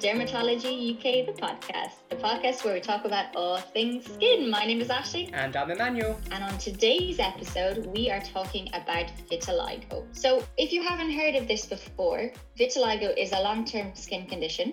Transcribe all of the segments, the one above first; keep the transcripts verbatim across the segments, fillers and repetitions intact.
Dermatology U K, the podcast. The podcast where we talk about all things skin. My name is Ashley. And I'm Emmanuel. And on today's episode, we are talking about vitiligo. So if you haven't heard of this before, vitiligo is a long-term skin condition,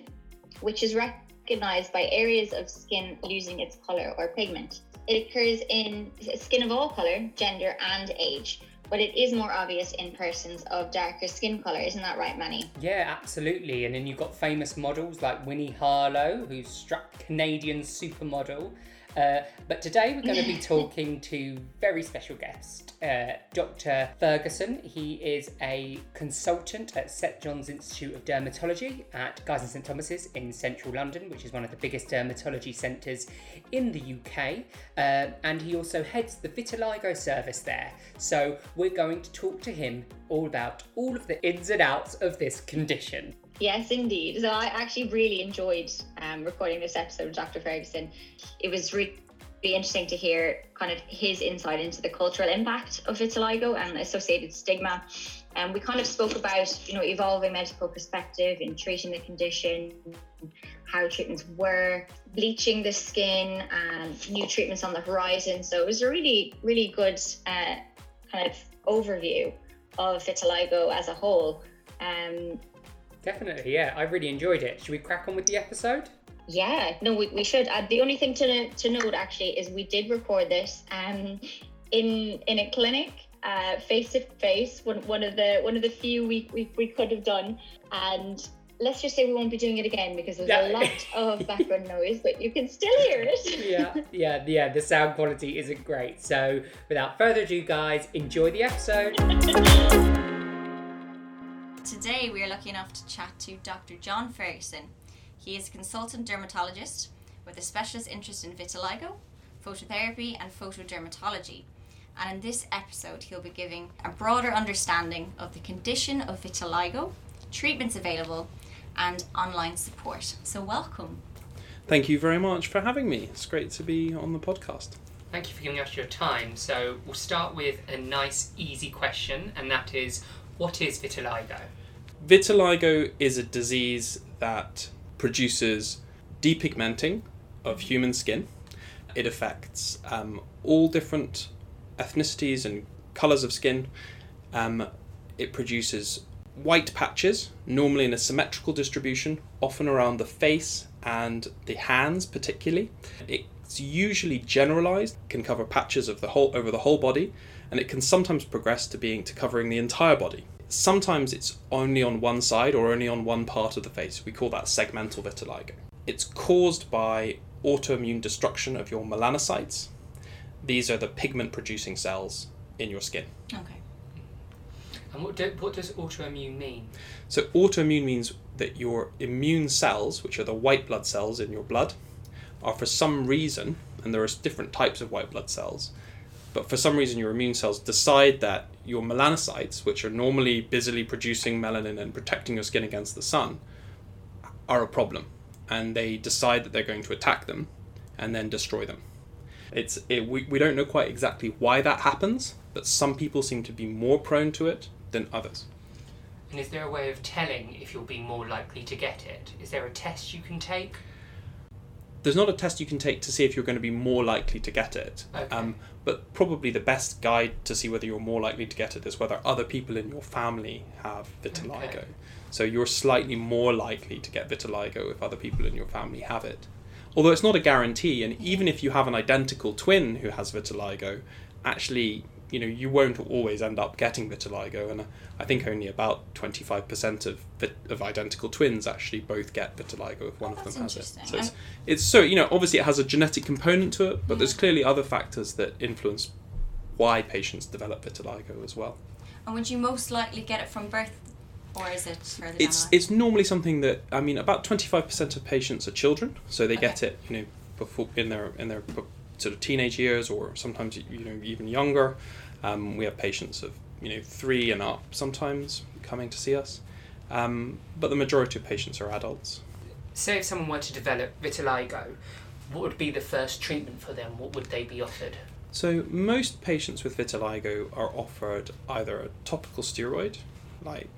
which is recognized by areas of skin losing its color or pigment. It occurs in skin of all color, gender, and age. But it is more obvious in persons of darker skin colour, isn't that right, Manny? Yeah, absolutely. And then you've got famous models like Winnie Harlow, who's struck Canadian supermodel. Uh, but today we're going to be talking to very special guest, uh, Doctor Ferguson. He is a consultant at Saint John's Institute of Dermatology at Guy's and Saint Thomas's in central London, which is one of the biggest dermatology centres in the U K. Uh, and he also heads the vitiligo service there. So we're going to talk to him all about all of the ins and outs of this condition. Yes, indeed. So I actually really enjoyed um, recording this episode with Doctor Ferguson. It was really interesting to hear kind of his insight into the cultural impact of vitiligo and associated stigma. And um, we kind of spoke about, you know, evolving medical perspective in treating the condition, how treatments were, bleaching the skin, and new treatments on the horizon. So it was a really, really good uh, kind of overview of vitiligo as a whole. Um, Definitely, yeah. I really enjoyed it. Should we crack on with the episode? Yeah, no, we, we should. Uh, the only thing to to note actually is we did record this um, in in a clinic, uh, face to face. One one of the one of the few we, we we could have done. And let's just say we won't be doing it again because there's yeah. a lot of background noise, but you can still hear it. yeah, yeah, yeah. The sound quality isn't great. So without further ado, guys, enjoy the episode. Today we are lucky enough to chat to Doctor John Ferguson. He is a consultant dermatologist with a specialist interest in vitiligo, phototherapy and photodermatology. And in this episode he'll be giving a broader understanding of the condition of vitiligo, treatments available and online support. So welcome. Thank you very much for having me. It's great to be on the podcast. Thank you for giving us your time. So we'll start with a nice easy question, and that is, what is vitiligo? Vitiligo is a disease that produces depigmenting of human skin. It affects um, all different ethnicities and colours of skin. Um, it produces white patches, normally in a symmetrical distribution, often around the face and the hands particularly. It's usually generalised, can cover patches of the whole over the whole body, and it can sometimes progress to being to covering the entire body. Sometimes it's only on one side or only on one part of the face. We call that segmental vitiligo. It's caused by autoimmune destruction of your melanocytes. These are the pigment-producing cells in your skin. Okay. And what, do, what does autoimmune mean? So autoimmune means that your immune cells, which are the white blood cells in your blood, are for some reason, and there are different types of white blood cells, but for some reason your immune cells decide that your melanocytes, which are normally busily producing melanin and protecting your skin against the sun, are a problem, and they decide that they're going to attack them and then destroy them. It's it, we, we don't know quite exactly why that happens, but some people seem to be more prone to it than others. And is there a way of telling if you'll be more likely to get it? Is there a test you can take? There's not a test you can take to see if you're going to be more likely to get it. Okay. Um, but probably the best guide to see whether you're more likely to get it is whether other people in your family have vitiligo. Okay. So you're slightly more likely to get vitiligo if other people in your family have it. Although it's not a guarantee, and even if you have an identical twin who has vitiligo, actually, you know, you won't always end up getting vitiligo, and I think only about twenty-five percent of vit- of identical twins actually both get vitiligo if one oh, of them has it. So it's, it's so you know obviously it has a genetic component to it, but yeah. there's clearly other factors that influence why patients develop vitiligo as well. And would you most likely get it from birth, or is it further down life? It's normally something that I mean about twenty-five percent of patients are children, so they okay. get it you know before in their in their sort of teenage years, or sometimes you know even younger. Um, we have patients of you know three and up sometimes coming to see us, um, but the majority of patients are adults. Say if someone were to develop vitiligo, what would be the first treatment for them? What would they be offered? So most patients with vitiligo are offered either a topical steroid like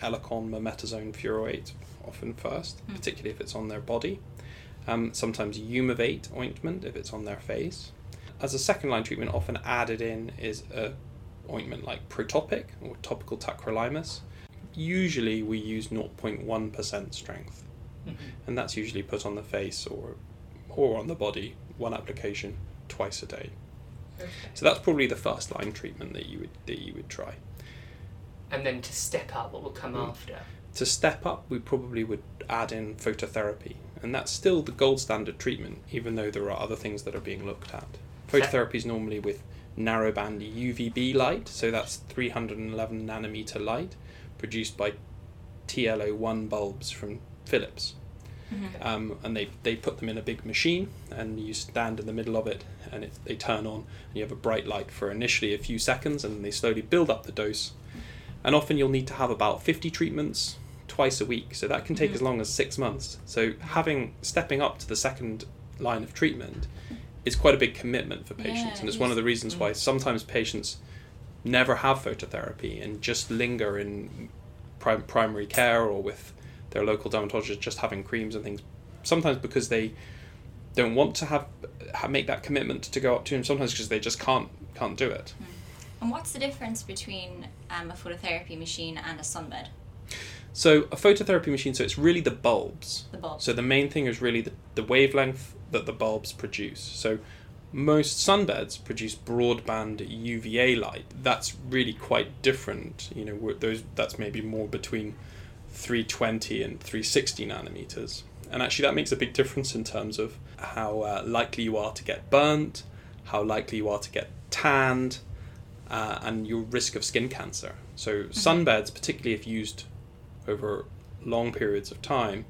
elocon mometasone furoate often first, mm. particularly if it's on their body. Um, sometimes umovate ointment if it's on their face. As a second line treatment, often added in is a ointment like Protopic or topical tacrolimus. Usually we use zero point one percent strength, mm-hmm. and that's usually put on the face or or on the body, one application twice a day. Okay. So that's probably the first line treatment that you would that you would try. And then to step up, what will come mm. after? To step up, we probably would add in phototherapy, and that's still the gold standard treatment, even though there are other things that are being looked at. Phototherapy is normally with narrowband U V B light, so that's three hundred eleven nanometer light produced by T L O one bulbs from Philips. Mm-hmm. Um, and they they put them in a big machine, and you stand in the middle of it, and it, they turn on, and you have a bright light for initially a few seconds, and they slowly build up the dose. And often you'll need to have about fifty treatments twice a week, so that can take mm-hmm. as long as six months. So having stepping up to the second line of treatment is quite a big commitment for patients, yeah, and it's yes. one of the reasons why sometimes patients never have phototherapy and just linger in prim- primary care or with their local dermatologist just having creams and things, sometimes because they don't want to have, have make that commitment to go up to, and sometimes because they just can't can't do it. And what's the difference between um, a phototherapy machine and a sunbed? So a phototherapy machine, so it's really the bulbs. The bulbs. So the main thing is really the, the wavelength that the bulbs produce. So most sunbeds produce broadband U V A light. That's really quite different. You know, those that's maybe more between three twenty and three sixty nanometers, and actually that makes a big difference in terms of how uh, likely you are to get burnt, how likely you are to get tanned, uh, and your risk of skin cancer. So mm-hmm. sunbeds, particularly if used over long periods of time,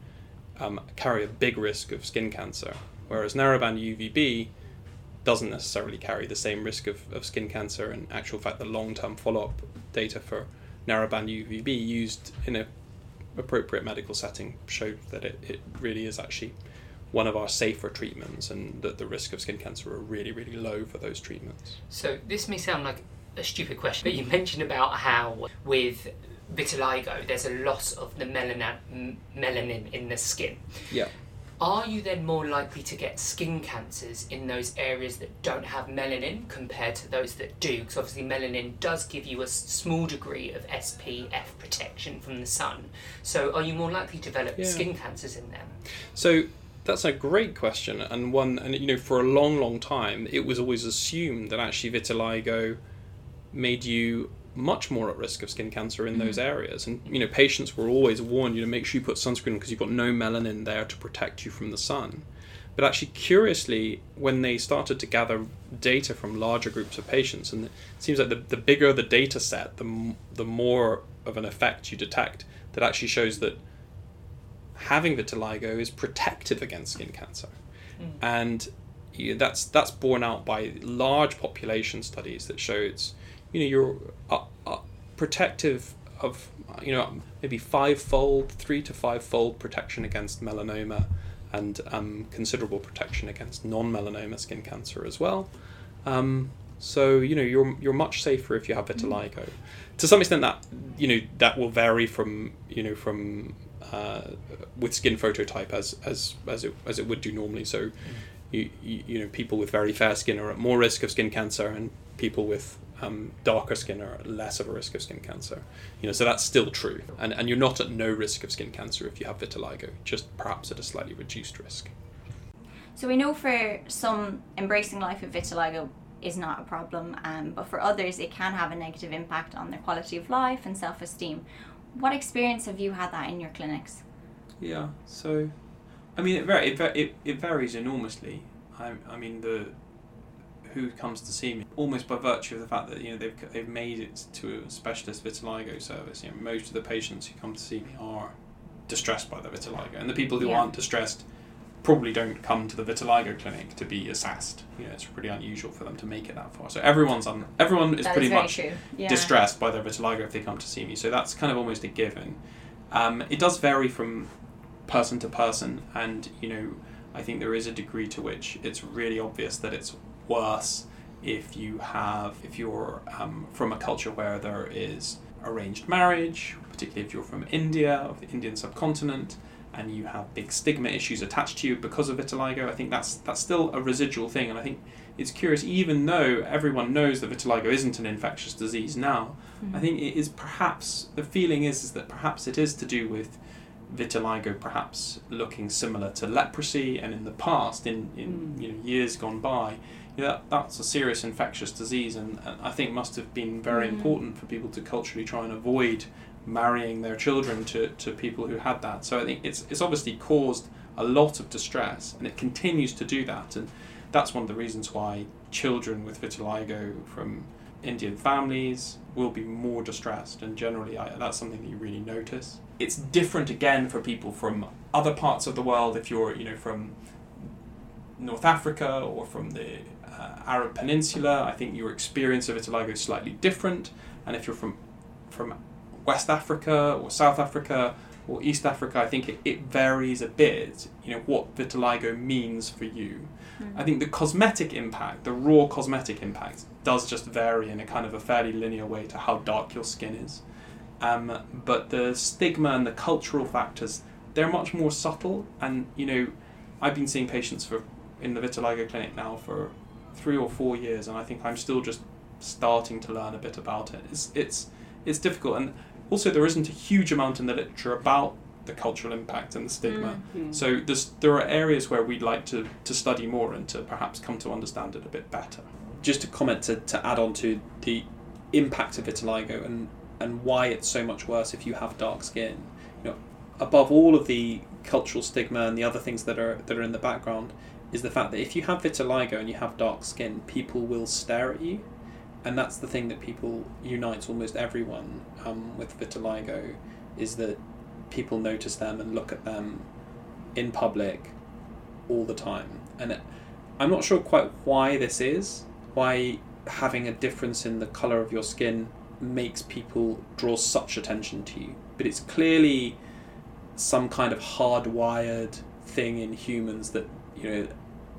um, carry a big risk of skin cancer, whereas narrowband U V B doesn't necessarily carry the same risk of, of skin cancer. In actual fact, the long-term follow-up data for narrowband U V B used in a appropriate medical setting showed that it, it really is actually one of our safer treatments, and that the risk of skin cancer are really, really low for those treatments. So this may sound like a stupid question, but you mentioned about how with vitiligo there's a loss of the melanin, melanin in the skin. Yeah. Are you then more likely to get skin cancers in those areas that don't have melanin compared to those that do? Because obviously melanin does give you a small degree of S P F protection from the sun. So are you more likely to develop yeah. skin cancers in them? So that's a great question, and one, and you know, for a long, long time, it was always assumed that actually vitiligo made you much more at risk of skin cancer in mm-hmm. those areas. And you know, patients were always warned, you know, make sure you put sunscreen because you've got no melanin there to protect you from the sun. But actually, curiously, when they started to gather data from larger groups of patients, and it seems like the, the bigger the data set, the, the more of an effect you detect, that actually shows that having vitiligo is protective against skin cancer. Mm. And you know, that's that's borne out by large population studies that show it's, you know, you're uh, uh, protective of, you know, maybe five-fold, three to five-fold protection against melanoma, and um, considerable protection against non-melanoma skin cancer as well. Um, so, you know, you're you're much safer if you have vitiligo. Mm. To some extent, that, you know, that will vary from, you know, from uh, with skin phototype as as as it as it would do normally. So, mm. you, you you know, people with very fair skin are at more risk of skin cancer, and people with Um, darker skin are less of a risk of skin cancer, you know, so that's still true, and and you're not at no risk of skin cancer if you have vitiligo, just perhaps at a slightly reduced risk. So we know for some, embracing life with vitiligo is not a problem, um, but for others it can have a negative impact on their quality of life and self-esteem. What experience have you had that in your clinics? Yeah, so I mean, it var- it, var- it, it varies enormously. I, I mean the who comes to see me, almost by virtue of the fact that, you know, they've they've made it to a specialist vitiligo service. You know, most of the patients who come to see me are distressed by the vitiligo, and the people who yeah. aren't distressed probably don't come to the vitiligo clinic to be assessed. You know, it's pretty unusual for them to make it that far. So everyone's un- everyone is that pretty is much yeah. distressed by their vitiligo if they come to see me. So that's kind of almost a given. Um, it does vary from person to person, and you know, I think there is a degree to which it's really obvious that it's worse if you have if you're um, from a culture where there is arranged marriage, particularly if you're from India or the Indian subcontinent, and you have big stigma issues attached to you because of vitiligo, I think that's that's still a residual thing. And I think it's curious, even though everyone knows that vitiligo isn't an infectious disease now, mm. I think it is perhaps, the feeling is, is that perhaps it is to do with vitiligo perhaps looking similar to leprosy, and in the past, in, in mm. you know, years gone by, you know, that, that's a serious infectious disease, and, and I think must have been very mm. important for people to culturally try and avoid marrying their children to, to people who had that. So I think it's it's obviously caused a lot of distress, and it continues to do that, and that's one of the reasons why children with vitiligo from Indian families will be more distressed, and generally I, that's something that you really notice. It's different again for people from other parts of the world. If you're, you know, from North Africa or from the uh, Arab Peninsula, I think your experience of vitiligo is slightly different, and if you're from from West Africa or South Africa or East Africa, I think it, it varies a bit, you know, what vitiligo means for you. Mm. I think the cosmetic impact, the raw cosmetic impact, does just vary in a kind of a fairly linear way to how dark your skin is. Um, but the stigma and the cultural factors, they're much more subtle. And, you know, I've been seeing patients for in the vitiligo clinic now for three or four years, and I think I'm still just starting to learn a bit about it. It's it's it's difficult. And also, there isn't a huge amount in the literature about the cultural impact and the stigma. Mm-hmm. So there's, there are areas where we'd like to, to study more and to perhaps come to understand it a bit better. Just a comment to, to add on to the impact of vitiligo and, and why it's so much worse if you have dark skin. You know, above all of the cultural stigma and the other things that are that are in the background is the fact that if you have vitiligo and you have dark skin, people will stare at you. And that's the thing that people unites almost everyone um, with vitiligo, is that people notice them and look at them in public all the time. And it, I'm not sure quite why this is, why having a difference in the colour of your skin makes people draw such attention to you. But it's clearly some kind of hardwired thing in humans that, you know,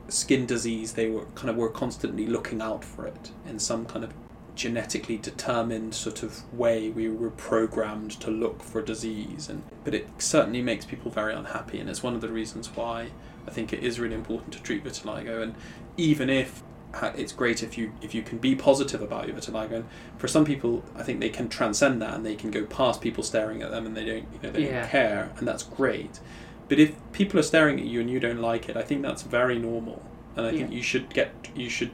skin disease, they were kind of were constantly looking out for it in some kind of genetically determined sort of way. We were programmed to look for disease, and but it certainly makes people very unhappy, and it's one of the reasons why I think it is really important to treat vitiligo. And even if it's great if you if you can be positive about your vitiligo, and for some people I think they can transcend that and they can go past people staring at them and they don't, you know, they yeah. don't care, and that's great. But if people are staring at you and you don't like it, I think that's very normal, and I yeah. think you should get you should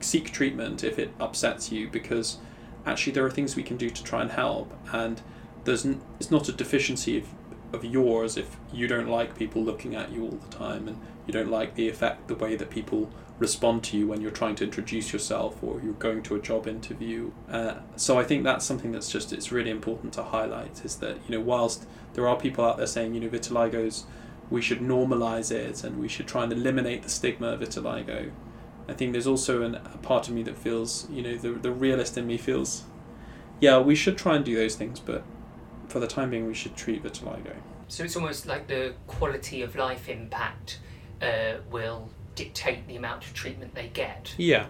seek treatment if it upsets you, because actually there are things we can do to try and help, and there's n- it's not a deficiency of, of yours if you don't like people looking at you all the time, and you don't like the effect the way that people respond to you when you're trying to introduce yourself or you're going to a job interview. Uh, so I think that's something that's just, it's really important to highlight, is that, you know, whilst there are people out there saying, you know, vitiligo's, we should normalise it and we should try and eliminate the stigma of vitiligo, I think there's also an, a part of me that feels, you know, the the realist in me feels, yeah, we should try and do those things, but for the time being we should treat vitiligo. So it's almost like the quality of life impact uh, will dictate the amount of treatment they get. Yeah,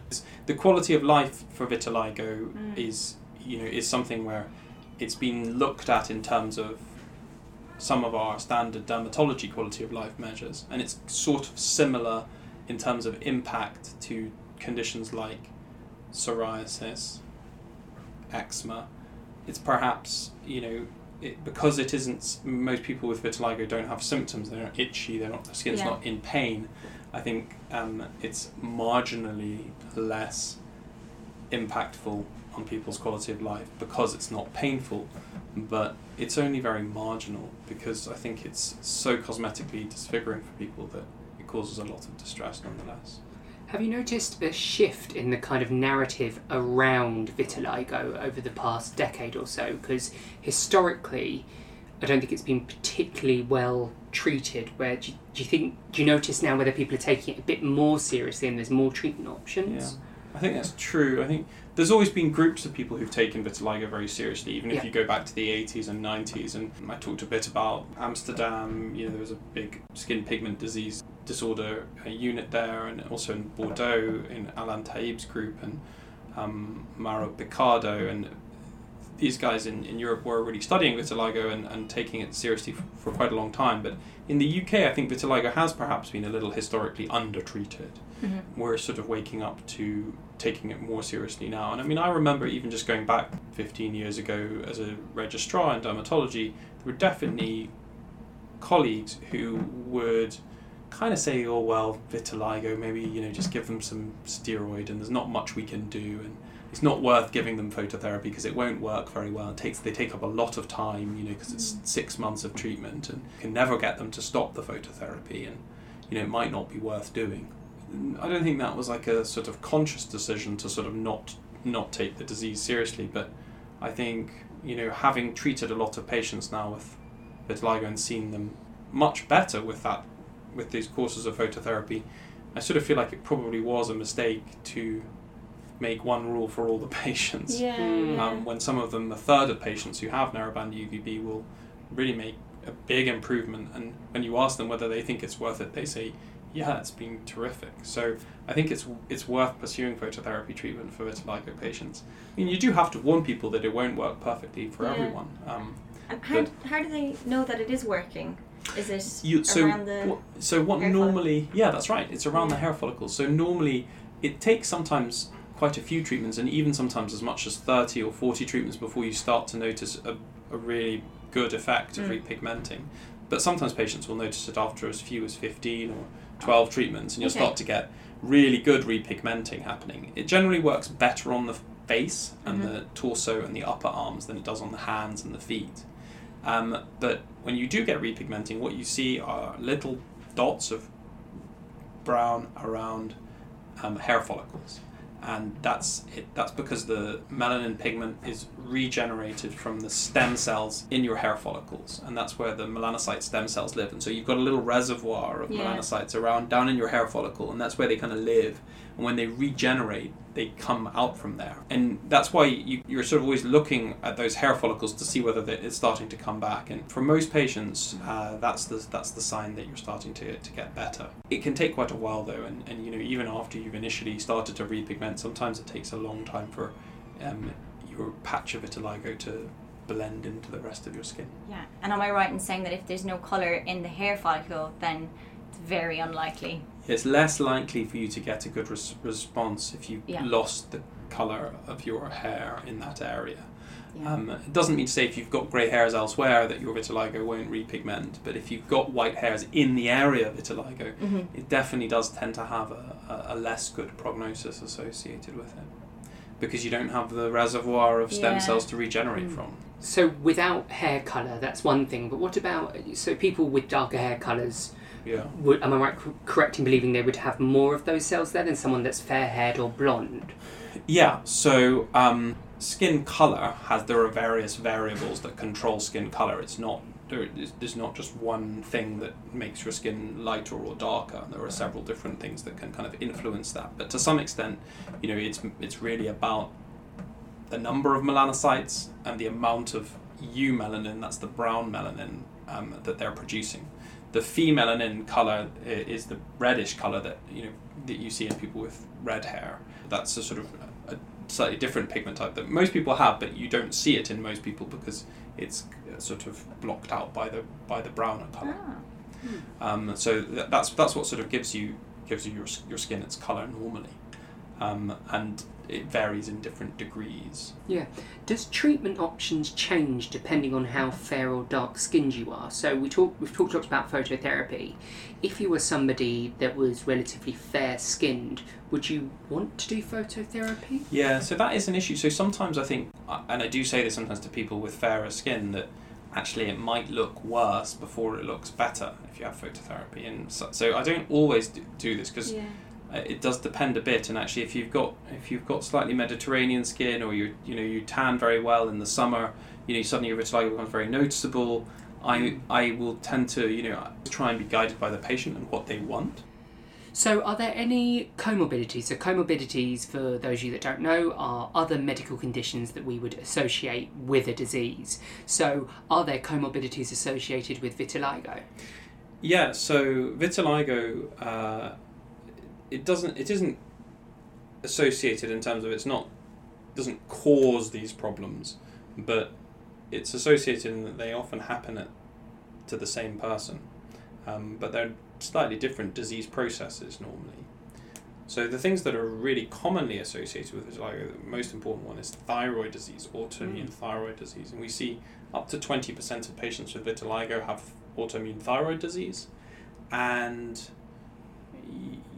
the quality of life for vitiligo mm. is, you know, is something where it's been looked at in terms of some of our standard dermatology quality of life measures, and it's sort of similar in terms of impact to conditions like psoriasis, eczema. It's perhaps, you know, it, because it isn't, most people with vitiligo don't have symptoms. They're not itchy. They're not, their skin's yeah. not in pain. I think um, it's marginally less impactful on people's quality of life because it's not painful, but it's only very marginal, because I think it's so cosmetically disfiguring for people that it causes a lot of distress nonetheless. Have you noticed a shift in the kind of narrative around vitiligo over the past decade or so? Because historically, I don't think it's been particularly well treated. Where do you, do you think? Do you notice now whether people are taking it a bit more seriously and there's more treatment options? Yeah, I think that's true. I think there's always been groups of people who've taken vitiligo very seriously, even yeah. if you go back to the eighties and nineties. And I talked a bit about Amsterdam. You know, there was a big skin pigment disease disorder unit there, and also in Bordeaux in Alan Taib's group and um, Mara Picardo, and these guys in, in Europe were already studying vitiligo and, and taking it seriously for, for quite a long time. But in the U K, I think vitiligo has perhaps been a little historically undertreated. Mm-hmm. We're sort of waking up to taking it more seriously now. And I mean, I remember even just going back fifteen years ago as a registrar in dermatology, there were definitely colleagues who would kind of say, oh, well, vitiligo, maybe, you know, just give them some steroid and there's not much we can do. And it's not worth giving them phototherapy because it won't work very well. It takes they take up a lot of time, you know, because it's six months of treatment and you can never get them to stop the phototherapy, and you know it might not be worth doing. I don't think that was like a sort of conscious decision to sort of not not take the disease seriously, but I think, you know, having treated a lot of patients now with vitiligo and seen them much better with that with these courses of phototherapy, I sort of feel like it probably was a mistake to make one rule for all the patients. Yeah. Um, when some of them, a third of patients who have narrowband U V B will really make a big improvement, and when you ask them whether they think it's worth it, they say, yeah, it's been terrific. So I think it's it's worth pursuing phototherapy treatment for vitiligo patients. I mean, you do have to warn people that it won't work perfectly for yeah. everyone. Um, and how, how do they know that it is working? Is it you, so around the what, So what hair normally... Follicle? Yeah, that's right. It's around yeah. the hair follicles. So normally it takes sometimes quite a few treatments, and even sometimes as much as thirty or forty treatments before you start to notice a, a really good effect of mm. repigmenting. But sometimes patients will notice it after as few as fifteen or twelve treatments, and you'll okay. start to get really good repigmenting happening. It generally works better on the face and mm-hmm. the torso and the upper arms than it does on the hands and the feet. Um, but when you do get repigmenting, what you see are little dots of brown around um, hair follicles. And that's it. That's because the melanin pigment is regenerated from the stem cells in your hair follicles, and that's where the melanocyte stem cells live. And so you've got a little reservoir of yeah. melanocytes around down in your hair follicle, and that's where they kind of live. And when they regenerate, they come out from there. And that's why you, you're sort of always looking at those hair follicles to see whether it's starting to come back. And for most patients, uh, that's the that's the sign that you're starting to to get better. It can take quite a while though, and, and you know, even after you've initially started to repigment, sometimes it takes a long time for um, your patch of vitiligo to blend into the rest of your skin. Yeah, and am I right in saying that if there's no colour in the hair follicle, then it's very unlikely? It's less likely for you to get a good res- response if you've yeah. lost the colour of your hair in that area. Yeah. Um, it doesn't mean to say if you've got grey hairs elsewhere that your vitiligo won't repigment, but if you've got white hairs in the area of vitiligo, mm-hmm. it definitely does tend to have a, a less good prognosis associated with it, because you don't have the reservoir of stem yeah. cells to regenerate mm. from. So without hair colour, that's one thing, but what about, so people with darker hair colours, yeah. would, am I right, correct in believing they would have more of those cells there than someone that's fair-haired or blonde? Yeah, so... Um, skin colour has, there are various variables that control skin colour. It's not, there, there's not just one thing that makes your skin lighter or darker. There are several different things that can kind of influence that. But to some extent, you know, it's it's really about the number of melanocytes and the amount of eumelanin, that's the brown melanin, um, that they're producing. The femelanin colour is the reddish colour that, you know, that you see in people with red hair. That's a sort of a slightly different pigment type that most people have, but you don't see it in most people because it's sort of blocked out by the by the browner colour. Ah. Um, so th- that's that's what sort of gives you gives you your your skin its colour normally, um, and it varies in different degrees. Yeah. Does treatment options change depending on how fair or dark skinned you are? So we talk we've talked about phototherapy. If you were somebody that was relatively fair-skinned, would you want to do phototherapy? Yeah, so that is an issue. So sometimes I think, and I do say this sometimes to people with fairer skin, that actually it might look worse before it looks better if you have phototherapy. And so, so I don't always do, do this because yeah. it does depend a bit. And actually, if you've got if you've got slightly Mediterranean skin, or you you know you tan very well in the summer, you know suddenly your vitiligo becomes very noticeable. I I will tend to, you know, try and be guided by the patient and what they want. So are there any comorbidities? So comorbidities, for those of you that don't know, are other medical conditions that we would associate with a disease. So are there comorbidities associated with vitiligo? Yeah, so vitiligo, uh, it doesn't, it isn't associated in terms of it's not, doesn't cause these problems. but it's associated in that they often happen at, to the same person, um, but they're slightly different disease processes normally. So the things that are really commonly associated with vitiligo, the most important one is thyroid disease, autoimmune mm. thyroid disease. And we see up to twenty percent of patients with vitiligo have autoimmune thyroid disease. And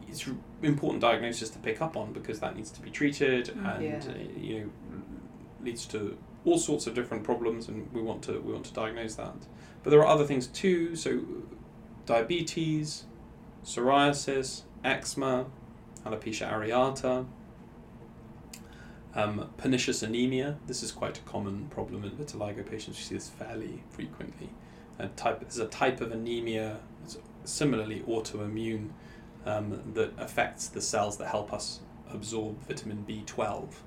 it's an important diagnosis to pick up on because that needs to be treated mm, and yeah. it, you know, leads to all sorts of different problems, and we want to we want to diagnose that. But there are other things too, so diabetes, psoriasis, eczema, alopecia areata, um, pernicious anemia. This is quite a common problem in vitiligo patients. You see this fairly frequently. A type, there's a type of anemia, similarly autoimmune, um, that affects the cells that help us absorb vitamin B twelve.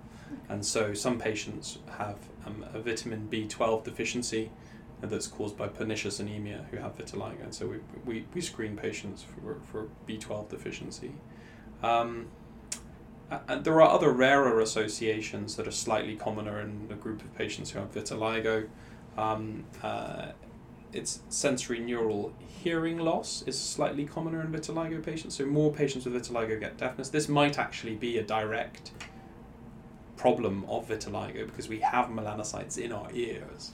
And so some patients have um, a vitamin B twelve deficiency that's caused by pernicious anemia who have vitiligo. And so we we, we screen patients for, for B twelve deficiency. Um, and there are other rarer associations that are slightly commoner in the group of patients who have vitiligo. Um, uh, it's sensory neural hearing loss is slightly commoner in vitiligo patients. So more patients with vitiligo get deafness. This might actually be a direct problem of vitiligo because we have melanocytes in our ears,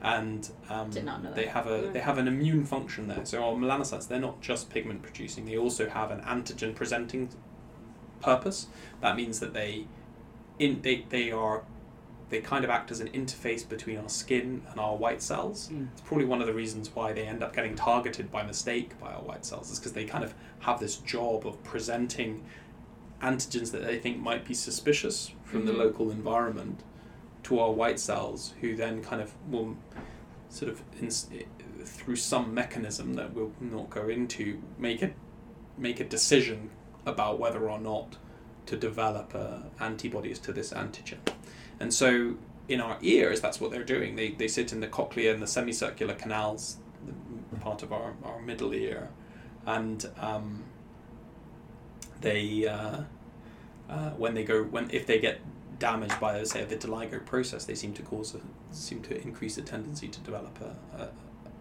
and um, they have a yeah. they have an immune function there. So our melanocytes, they're not just pigment producing; they also have an antigen presenting purpose. That means that they in they they are they kind of act as an interface between our skin and our white cells. Mm. It's probably one of the reasons why they end up getting targeted by mistake by our white cells, is because they kind of have this job of presenting antigens that they think might be suspicious from mm-hmm. the local environment to our white cells, who then kind of will sort of in, through some mechanism that we'll not go into, make a make a decision about whether or not to develop uh, antibodies to this antigen. And so in our ears, that's what they're doing. They they sit in the cochlea and the semicircular canals, the part of our, our middle ear, and um, they uh, uh, when they go when if they get damaged by, say, a vitiligo process, they seem to cause a, seem to increase the tendency to develop a, a,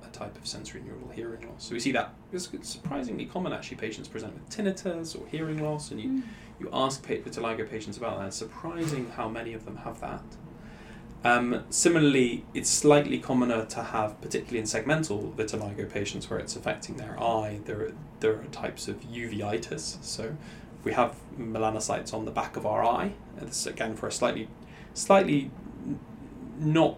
a type of sensory neural hearing loss. So we see that it's surprisingly common actually. Patients present with tinnitus or hearing loss, and you mm. you ask vitiligo patients about that. It's surprising how many of them have that. Um, similarly, it's slightly commoner to have, particularly in segmental vitiligo patients, where it's affecting their eye. There are, there are types of uveitis. So we have melanocytes on the back of our eye. And this is again for a slightly, slightly not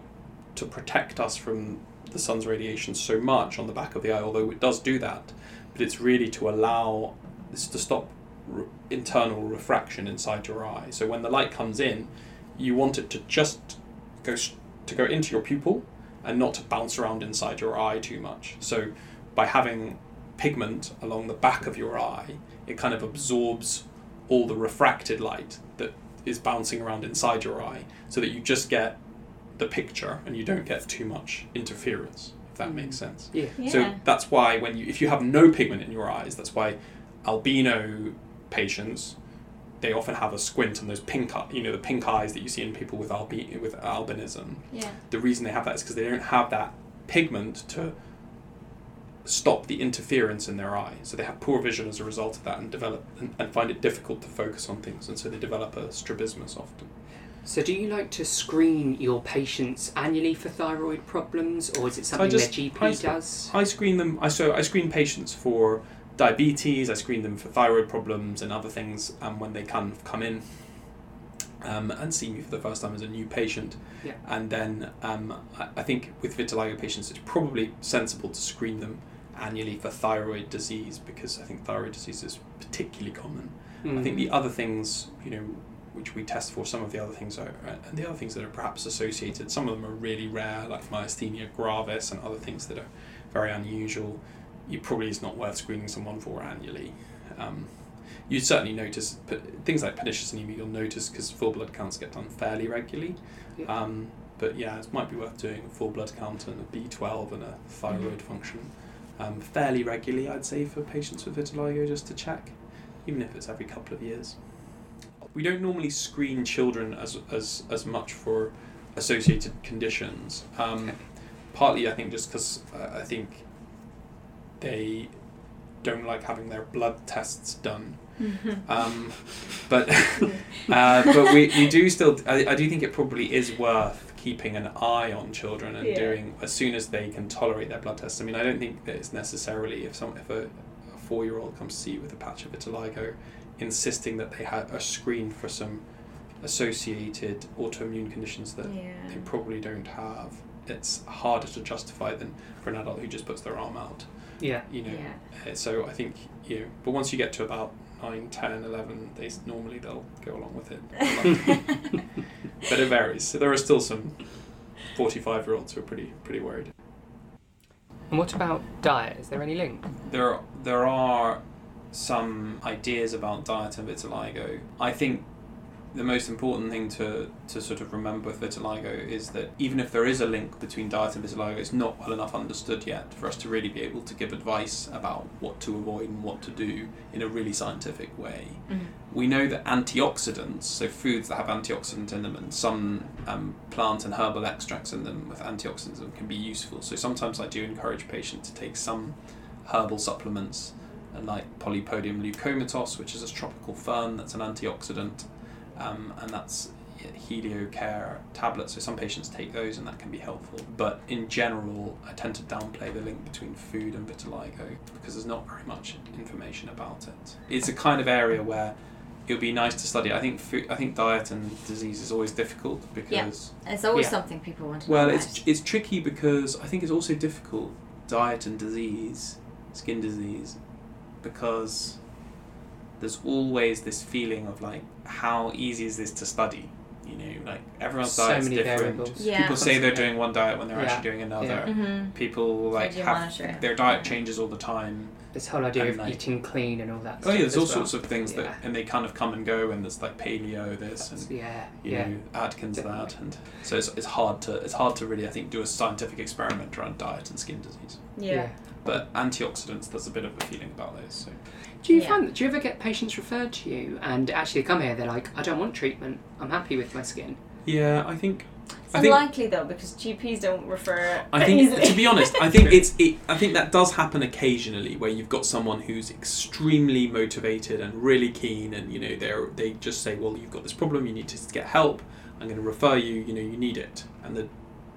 to protect us from the sun's radiation so much on the back of the eye, although it does do that. But it's really to allow this to stop re- internal refraction inside your eye. So when the light comes in, you want it to just go to go into your pupil and not to bounce around inside your eye too much. So by having pigment along the back of your eye, it kind of absorbs all the refracted light that is bouncing around inside your eye, so that you just get the picture and you don't get too much interference, if that mm. makes sense. Yeah. yeah. So that's why when you if you have no pigment in your eyes, that's why albino patients, they often have a squint and those pink, you know, the pink eyes that you see in people with albi- with albinism. Yeah. The reason they have that is because they don't have that pigment to stop the interference in their eye. So they have poor vision as a result of that, and develop and, and find it difficult to focus on things, and so they develop a strabismus often. So do you like to screen your patients annually for thyroid problems, or is it something so just, their G P I, does? I screen them. I so I screen patients for diabetes, I screen them for thyroid problems and other things um, when they come, come in um, and see me for the first time as a new patient. Yeah. And then um, I, I think with vitiligo patients, it's probably sensible to screen them annually for thyroid disease, because I think thyroid disease is particularly common. Mm. I think the other things, you know, which we test for, some of the other things are, and the other things that are perhaps associated, some of them are really rare, like myasthenia gravis and other things that are very unusual. You probably is not worth screening someone for annually. Um, you certainly notice p- things like pernicious anemia. You'll notice because full blood counts get done fairly regularly. Yeah. Um, but yeah, it might be worth doing a full blood count and a B twelve and a thyroid mm-hmm. function um, fairly regularly, I'd say, for patients with vitiligo, just to check, even if it's every couple of years. We don't normally screen children as as as much for associated conditions. Um, okay. Partly, I think, just because uh, I think they don't like having their blood tests done. Mm-hmm. Um, but uh, but we, we do still, I, I do think it probably is worth keeping an eye on children and yeah. doing, as soon as they can tolerate their blood tests. I mean, I don't think that it's necessarily, if some, if a, a four-year-old comes to see you with a patch of vitiligo, insisting that they had a screen for some associated autoimmune conditions that yeah. they probably don't have. It's harder to justify than for an adult who just puts their arm out. Yeah. You know, yeah. so I think, you know, but once you get to about nine, ten, eleven, they normally they'll go along with it. Like, but it varies. So there are still some forty-five-year-olds who are pretty pretty worried. And what about diet? Is there any link? There are, there are some ideas about diet and vitiligo. I think the most important thing to, to sort of remember with vitiligo is that even if there is a link between diet and vitiligo, it's not well enough understood yet for us to really be able to give advice about what to avoid and what to do in a really scientific way. Mm-hmm. We know that antioxidants, so foods that have antioxidant in them, and some um, plant and herbal extracts in them with antioxidants, can be useful. So sometimes I do encourage patients to take some herbal supplements like Polypodium leucotomos, which is a tropical fern that's an antioxidant. Um, and that's HelioCare tablets, so some patients take those and that can be helpful. But in general, I tend to downplay the link between food and vitiligo because there's not very much information about it. It's a kind of area where it would be nice to study. I think food, I think diet and disease is always difficult because... Yeah, it's always yeah. something people want to know. Well, it's, it's tricky because I think it's also difficult, diet and disease, skin disease, because there's always this feeling of like, how easy is this to study? You know, like everyone's so diet's different. Yeah. People say they're doing one diet when they're yeah. actually doing another. Yeah. Mm-hmm. People like so have monitor? their diet changes all the time. This whole idea and, of like, eating clean and all that. Oh stuff yeah, there's all well. sorts of things yeah. that, and they kind of come and go. And there's like paleo, this That's, and yeah, you yeah. know, Atkins Definitely. that, and so it's it's hard to it's hard to really I think do a scientific experiment around diet and skin disease. Yeah. yeah. But antioxidants, there's a bit of a feeling about those. So. Do you yeah. find that, do you ever get patients referred to you and actually come here, they're like, I don't want treatment, I'm happy with my skin? Yeah, I think... It's I unlikely think, though, because G Ps don't refer... I think, easily. To be honest, I think it's. It, I think that does happen occasionally where you've got someone who's extremely motivated and really keen and, you know, they're they just say, well, you've got this problem, you need to get help, I'm going to refer you, you know, you need it. And the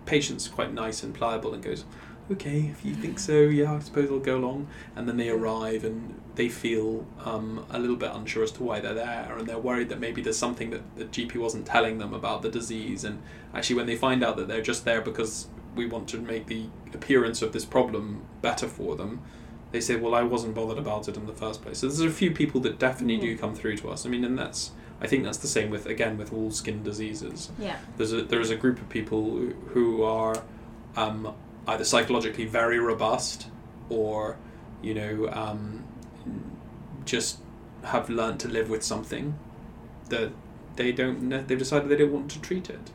patient's quite nice and pliable and goes... okay, if you think so, yeah, I suppose I'll go along. And then they arrive and they feel um, a little bit unsure as to why they're there, and they're worried that maybe there's something that the G P wasn't telling them about the disease. And actually when they find out that they're just there because we want to make the appearance of this problem better for them, they say, well, I wasn't bothered about it in the first place. So there's a few people that definitely do come through to us. I mean, and that's... I think that's the same with, again, with all skin diseases. Yeah. There's a, there is a group of people who are... Um, either psychologically very robust or, you know, um, just have learned to live with something that they don't, they've decided they don't want to treat it.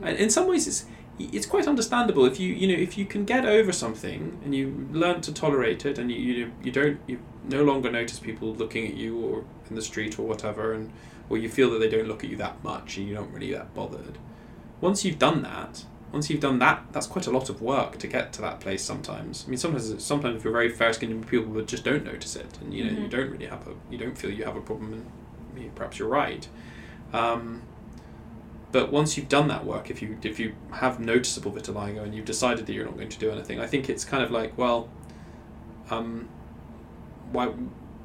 And in some ways it's it's quite understandable. If you, you know, if you can get over something and you learn to tolerate it and you, you, you don't, you no longer notice people looking at you or in the street or whatever, and or you feel that they don't look at you that much and you don't really get bothered. Once you've done that, Once you've done that, that's quite a lot of work to get to that place sometimes. I mean, sometimes sometimes if you're very fair-skinned, people just don't notice it, and you know mm-hmm. you don't really have a you don't feel you have a problem, and you know, perhaps you're right. Um, but once you've done that work, if you if you have noticeable vitiligo and you've decided that you're not going to do anything, I think it's kind of like, well, um, why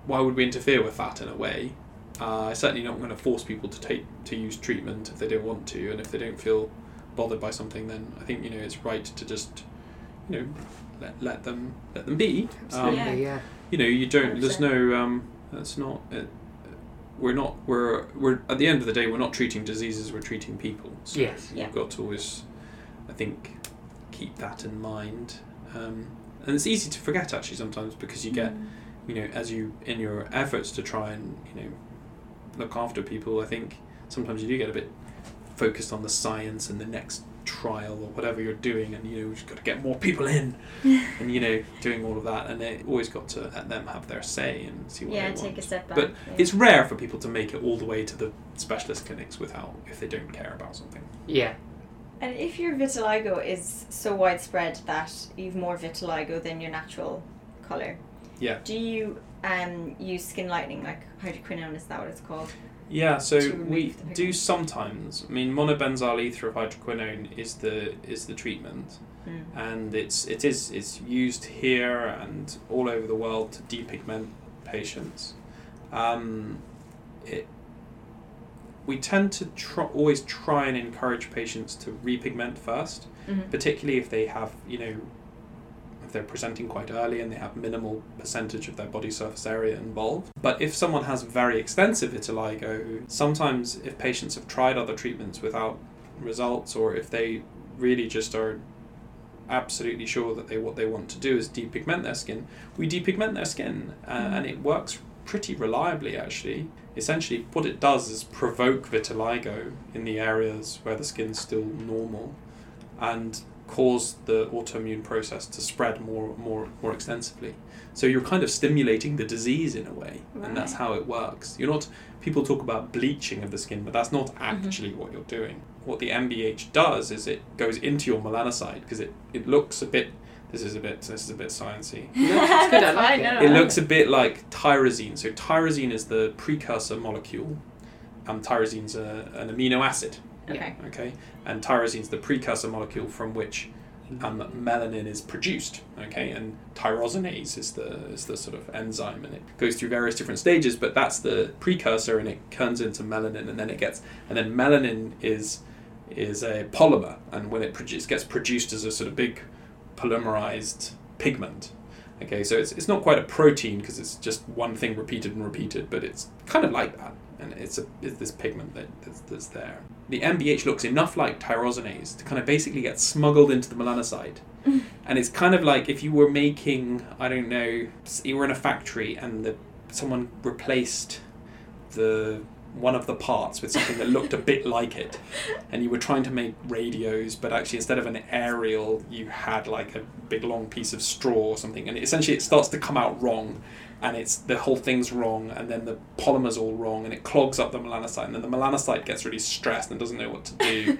why would we interfere with that in a way? Uh, I'm certainly not going to force people to take to use treatment if they don't want to, and if they don't feel bothered by something, then I think, you know, it's right to just, you know, let let them let them be. Um, yeah. yeah. You know, you don't. There's no. Um, that's not. Uh, we're not. We're we're at the end of the day, we're not treating diseases. We're treating people. So yes. You've yeah. got to always, I think, keep that in mind. Um, and it's easy to forget actually sometimes because you get, mm. you know, as you in your efforts to try and, you know, look after people. I think sometimes you do get a bit focused on the science and the next trial or whatever you're doing, and you know, we've got to get more people in, and you know, doing all of that, and they always got to let them have their say and see what yeah, they want. Yeah, take a step back. But yeah. it's rare for people to make it all the way to the specialist clinics without, if they don't care about something. Yeah, And if your vitiligo is so widespread that you've more vitiligo than your natural colour, yeah. do you um, use skin lightening, like hydroquinone, is that what it's called? Yeah, so we do sometimes. I mean, monobenzyl ether of hydroquinone is the is the treatment, mm. and it's it is it's used here and all over the world to depigment patients. Um, it we tend to tr- always try and encourage patients to repigment first, mm-hmm. particularly if they have you know if they're presenting quite early and they have minimal percentage of their body surface area involved. But if someone has very extensive vitiligo, sometimes if patients have tried other treatments without results, or if they really just are absolutely sure that they what they want to do is depigment their skin, we depigment their skin, uh, mm-hmm. and it works pretty reliably, actually. Essentially, what it does is provoke vitiligo in the areas where the skin's still normal, and cause the autoimmune process to spread more more more extensively. So you're kind of stimulating the disease in a way, right. and that's how it works. You're not. People talk about bleaching of the skin, but that's not actually mm-hmm. what you're doing. What the M B H does is it goes into your melanocyte, because it, it looks a bit. This is a bit. This is a bit sciencey. It's good, I like it. It looks a bit like tyrosine. So tyrosine is the precursor molecule. Um, tyrosine's a, an amino acid. Okay. Okay. And tyrosine is the precursor molecule from which um, melanin is produced. Okay. And tyrosinase is the is the sort of enzyme, and it goes through various different stages. But that's the precursor, and it turns into melanin, and then it gets and then melanin is is a polymer, and when it produce gets produced as a sort of big polymerized pigment. Okay. So it's it's not quite a protein because it's just one thing repeated and repeated, but it's kind of like that. And it's a it's this pigment that that's, that's there. The M B H looks enough like tyrosinase to kind of basically get smuggled into the melanocyte. And it's kind of like if you were making, I don't know, you were in a factory and the, someone replaced the one of the parts with something that looked a bit like it. And you were trying to make radios, but actually instead of an aerial, you had like a big long piece of straw or something. And essentially it starts to come out wrong. And it's the whole thing's wrong, and then the polymer's all wrong, and it clogs up the melanocyte, and then the melanocyte gets really stressed and doesn't know what to do,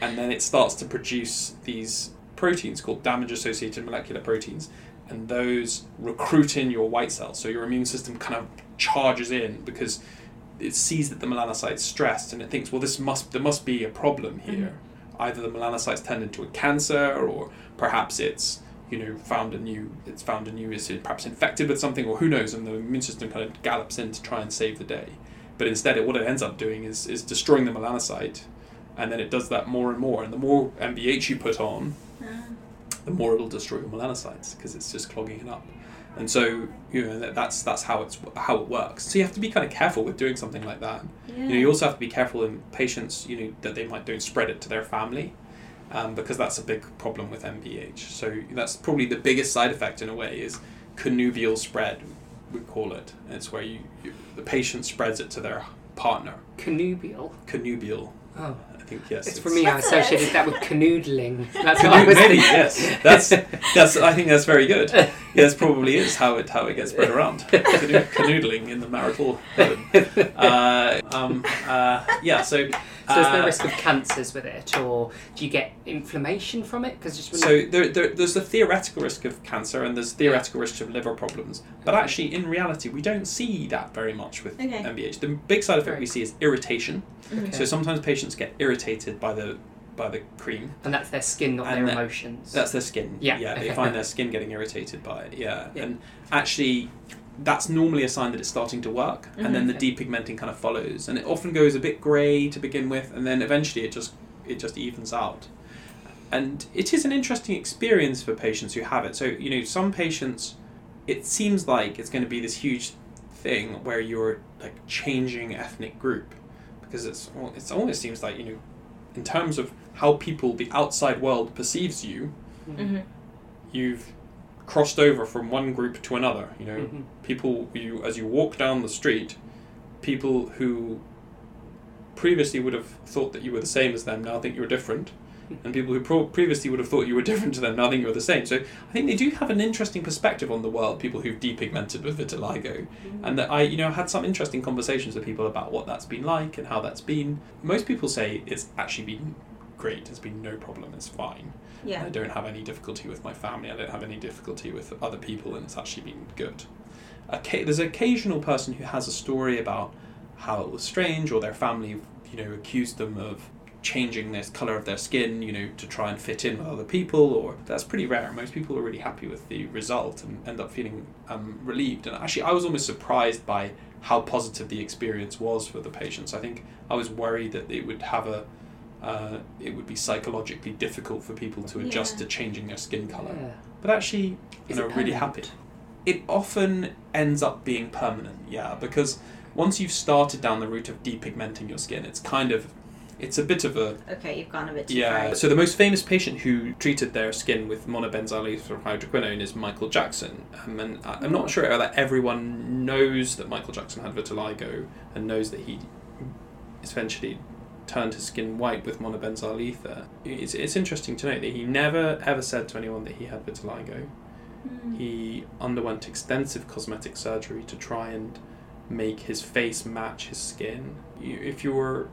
and then it starts to produce these proteins called damage-associated molecular proteins, and those recruit in your white cells. So your immune system kind of charges in because it sees that the melanocyte's stressed, and it thinks, well, this must there must be a problem here. Mm-hmm. Either the melanocyte's turned into a cancer, or perhaps it's you know, found a new, it's found a new, is perhaps infected with something, or who knows, and the immune system kind of gallops in to try and save the day. But instead, it, what it ends up doing is, is destroying the melanocyte, and then it does that more and more. And the more M B H you put on, ah. the more it'll destroy your melanocytes, because it's just clogging it up. And so, you know, that, that's that's how it's how it works. So you have to be kind of careful with doing something like that. Yeah. You know, you also have to be careful in patients, you know, that they might don't spread it to their family. Um, because that's a big problem with M B H. So that's probably the biggest side effect in a way is connubial spread, we call it. And it's where you, you the patient spreads it to their partner. Connubial? Connubial. Oh. I think, yes. It's, it's for me, I associated that with canoodling. That's Canood- what I was maybe, thinking. Yes. That's, that's, I think that's very good. Yes, probably is how it how it gets spread around. Canoodling in the marital home. Uh, um, uh, yeah, so... So there's no risk of cancers with it, or do you get inflammation from it? Cause just so there, there, there's a theoretical risk of cancer, and there's a theoretical risk of liver problems. But okay. actually, in reality, we don't see that very much with okay. M B H. The big side effect we see is irritation. Okay. So sometimes patients get irritated by the by the cream. And that's their skin, not and their emotions. That's their skin. Yeah, yeah they find their skin getting irritated by it. Yeah, yeah. And actually... that's normally a sign that it's starting to work, and mm-hmm. then the depigmenting kind of follows, and it often goes a bit grey to begin with, and then eventually it just it just evens out. And it is an interesting experience for patients who have it. So, you know, some patients, it seems like it's going to be this huge thing where you're like changing ethnic group, because it's well, it almost seems like, you know, in terms of how people, the outside world perceives you, mm-hmm. you've crossed over from one group to another, you know, mm-hmm. people, you as you walk down the street, people who previously would have thought that you were the same as them now think you're different, and people who pro- previously would have thought you were different to them now think you're the same. So I think they do have an interesting perspective on the world, people who've depigmented with vitiligo, mm-hmm. and that I, you know, had some interesting conversations with people about what that's been like and how that's been. Most people say it's actually been great, it's been no problem, it's fine. Yeah. And I don't have any difficulty with my family, I don't have any difficulty with other people, and it's actually been good. Okay, there's an occasional person who has a story about how it was strange, or their family, you know, accused them of changing this colour of their skin, you know, to try and fit in with other people, or that's pretty rare. Most people are really happy with the result and end up feeling um, relieved. And actually, I was almost surprised by how positive the experience was for the patients. I think I was worried that it would have a, uh, it would be psychologically difficult for people to adjust yeah. to changing their skin colour. Yeah. But actually, you know, really happy. It often ends up being permanent, yeah, because once you've started down the route of depigmenting your skin, it's kind of, it's a bit of a... Okay, you've gone a bit too far. Yeah. Right. So the most famous patient who treated their skin with monobenzyl ether of hydroquinone is Michael Jackson. Um, and I'm not sure that everyone knows that Michael Jackson had vitiligo and knows that he essentially turned his skin white with monobenzyl ether. It's, it's interesting to note that he never ever said to anyone that he had vitiligo. Mm. He underwent extensive cosmetic surgery to try and make his face match his skin. You, if you were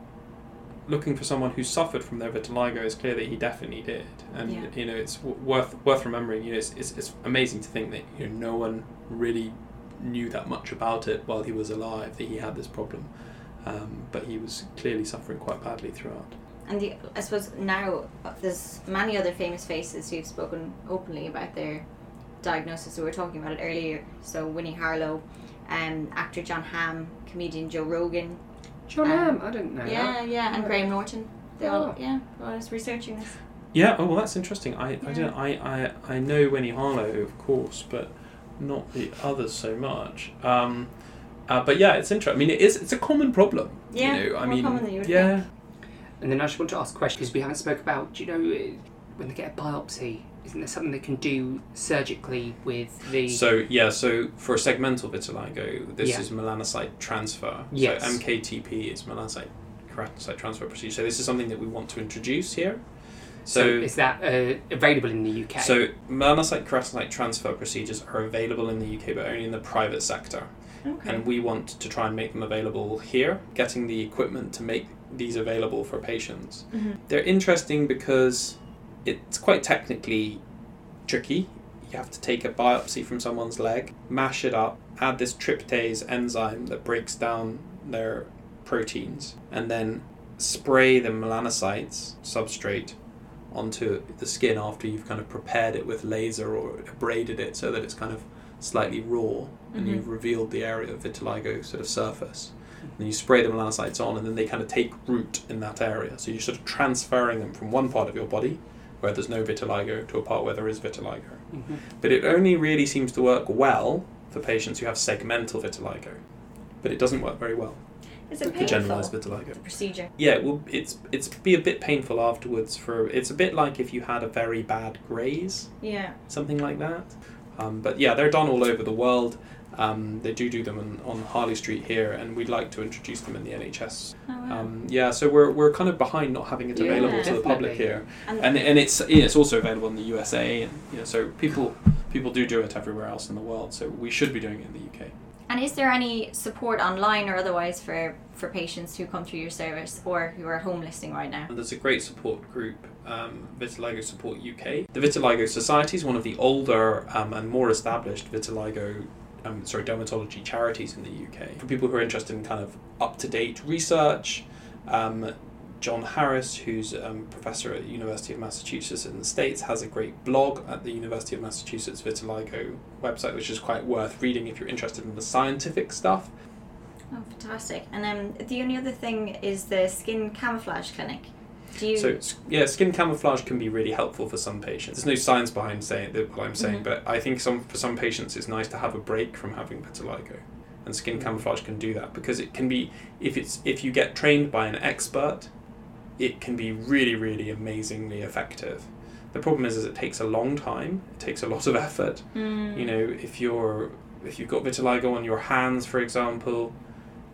looking for someone who suffered from their vitiligo, it's clear that he definitely did, and yeah. you know, it's w- worth worth remembering. You know, it's, it's it's amazing to think that, you know, no one really knew that much about it while he was alive, that he had this problem, um, but he was clearly suffering quite badly throughout. And the, I suppose now there's many other famous faces who've spoken openly about their diagnosis. We were talking about it earlier. So Winnie Harlow, um, actor John Hamm, comedian Joe Rogan. John Hamm, um, I didn't know yeah, that. Yeah, yeah, and Graham Norton. They all, yeah, I was researching this. Yeah, oh, well, that's interesting. I, yeah. I, don't, I, I, I know Winnie Harlow, of course, but not the others so much. Um, uh, but yeah, it's interesting. I mean, it is, it's a common problem. Yeah, you know? I more mean, common than you would yeah. think. And then I just want to ask a question, because we haven't spoke about, do you know, when they get a biopsy, isn't there something they can do surgically with the... So, yeah, so for a segmental vitiligo, this yeah. is melanocyte transfer. Yes. So M K T P is melanocyte keratinocyte transfer procedure. So this is something that we want to introduce here. So, so is that uh, available in the U K? So melanocyte keratinocyte transfer procedures are available in the U K, but only in the private sector. Okay. And we want to try and make them available here, getting the equipment to make these available for patients. Mm-hmm. They're interesting because... it's quite technically tricky. You have to take a biopsy from someone's leg, mash it up, add this tryptase enzyme that breaks down their proteins, and then spray the melanocytes substrate onto the skin after you've kind of prepared it with laser or abraded it so that it's kind of slightly raw, mm-hmm. and you've revealed the area of vitiligo sort of surface. And then you spray the melanocytes on, and then they kind of take root in that area. So you're sort of transferring them from one part of your body where there's no vitiligo to a part where there is vitiligo. Mm-hmm. But it only really seems to work well for patients who have segmental vitiligo, but it doesn't work very well Is it for generalised vitiligo. The procedure. Yeah, well, it's it's be a bit painful afterwards. For it's a bit like if you had a very bad graze. Yeah. Something like that. Um, but yeah, they're done all over the world. Um, they do do them on, on Harley Street here, and we'd like to introduce them in the N H S. Oh, wow. um, yeah, so we're we're kind of behind not having it available yeah, to definitely. the public here, and and, and it's yeah, it's also available in the U S A, and you know, so people people do do it everywhere else in the world. So we should be doing it in the U K. And is there any support online or otherwise for, for patients who come through your service or who are home listening right now? There's a great support group, um, Vitiligo Support U K. The Vitiligo Society is one of the older um, and more established vitiligo. Um, sorry, dermatology charities in the U K. For people who are interested in kind of up-to-date research, um, John Harris, who's a um, professor at the University of Massachusetts in the States, has a great blog at the University of Massachusetts Vitiligo website, which is quite worth reading if you're interested in the scientific stuff. Oh, fantastic. And um, the only other thing is the skin camouflage clinic. Do you... So, yeah, skin camouflage can be really helpful for some patients. There's no science behind saying that what I'm saying, mm-hmm. but I think some for some patients it's nice to have a break from having vitiligo, and skin mm-hmm. camouflage can do that, because it can be, if it's if you get trained by an expert, it can be really, really amazingly effective. The problem is, is it takes a long time. It takes a lot of effort. Mm. You know, if you're if you've got vitiligo on your hands, for example,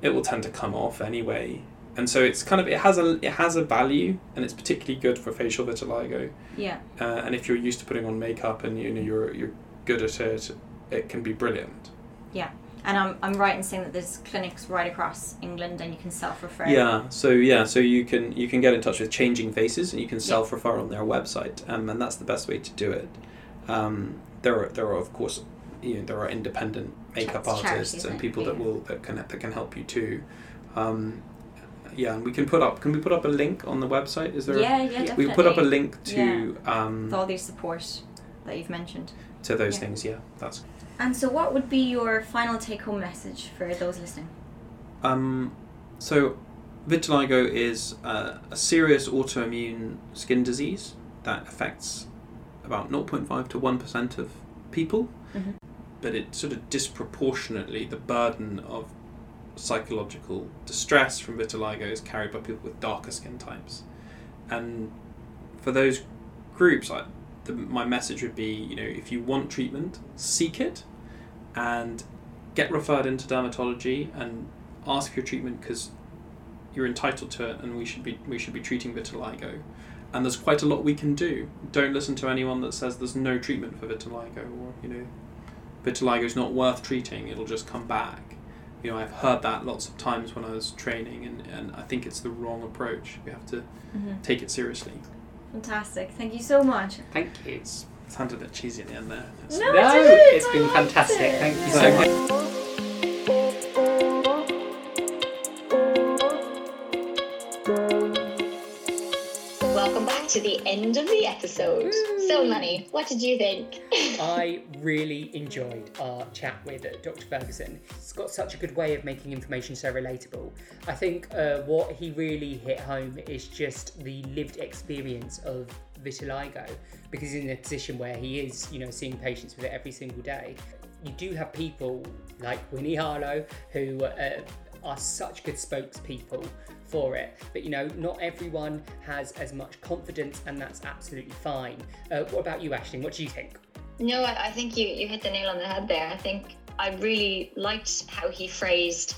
it will tend to come off anyway. And so it's kind of, it has a it has a value, and it's particularly good for facial vitiligo. Yeah. Uh, and if you're used to putting on makeup and you know you're you're good at it, it can be brilliant. Yeah. And I'm I'm right in saying that there's clinics right across England, and you can self-refer. Yeah, so yeah, so you can you can get in touch with Changing Faces, and you can self-refer on their website, um, and that's the best way to do it. Um, there are there are of course, you know, there are independent makeup it's artists and people it? that will that can that can help you too. Um, yeah, and we can put up can we put up a link on the website? Is there? Yeah, a, yeah, definitely. We put up a link to yeah. um, with all these support that you've mentioned. To those yeah. things, yeah, that's. And so what would be your final take-home message for those listening? Um, so vitiligo is uh, a serious autoimmune skin disease that affects about zero point five to one percent of people, mm-hmm. but it sort of disproportionately, the burden of psychological distress from vitiligo is carried by people with darker skin types. And for those groups, I The, my message would be, you know, if you want treatment, seek it and get referred into dermatology and ask for your treatment, because you're entitled to it, and we should be we should be treating vitiligo. And there's quite a lot we can do. Don't listen to anyone that says there's no treatment for vitiligo, or, you know, vitiligo is not worth treating, it'll just come back. You know, I've heard that lots of times when I was training, and, and I think it's the wrong approach. We have to mm-hmm. take it seriously. Fantastic. Thank you so much. Thank you. It's sounded a bit cheesy in the end there. It's no, no it didn't. It's been fantastic. It. Thank you so much. Welcome back to the end of the episode. Woo. So, Manny, what did you think? I really enjoyed our chat with Doctor Ferguson. He's got such a good way of making information so relatable. I think uh, what he really hit home is just the lived experience of vitiligo, because he's in a position where he is, you know, seeing patients with it every single day. You do have people like Winnie Harlow who uh, are such good spokespeople for it, but you know, not everyone has as much confidence, and that's absolutely fine. Uh, what about you, Aisling? What do you think? No, I, I think you, you hit the nail on the head there. I think I really liked how he phrased,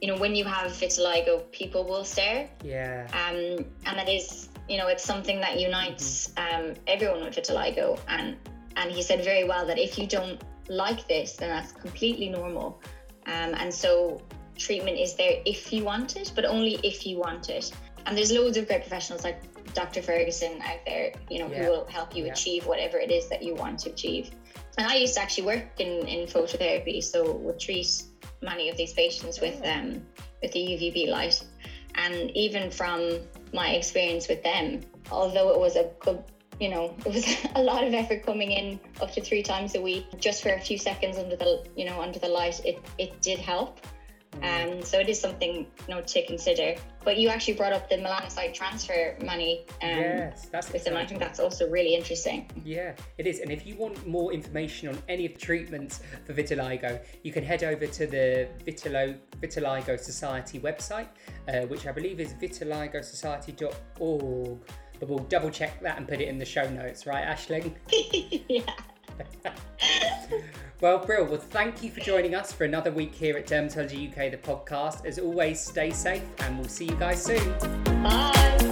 you know, when you have vitiligo, people will stare. Yeah. Um, and that is, you know, it's something that unites mm-hmm. um, everyone with vitiligo, and and he said very well that if you don't like this, then that's completely normal, um, and so. Treatment is there if you want it, but only if you want it. And there's loads of great professionals like Doctor Ferguson out there, you know, yeah. who will help you yeah. achieve whatever it is that you want to achieve. And I used to actually work in, in phototherapy, so would treat many of these patients with um with the U V B light. And even from my experience with them, although it was a good, you know, it was a lot of effort coming in up to three times a week, just for a few seconds under the, you know, under the light, it it did help. Um, so it is something, you know, to consider. But you actually brought up the melanocyte transfer money. Um, yes, that's with them. I think that's also really interesting. Yeah, it is. And if you want more information on any of the treatments for vitiligo, you can head over to the Vitilo- Vitiligo Society website, uh, which I believe is vitiligo society dot org. But we'll double check that and put it in the show notes, right, Aisling? Yeah. Well, Brill, well, thank you for joining us for another week here at Dermatology U K, the podcast. As always, stay safe, and we'll see you guys soon. Bye.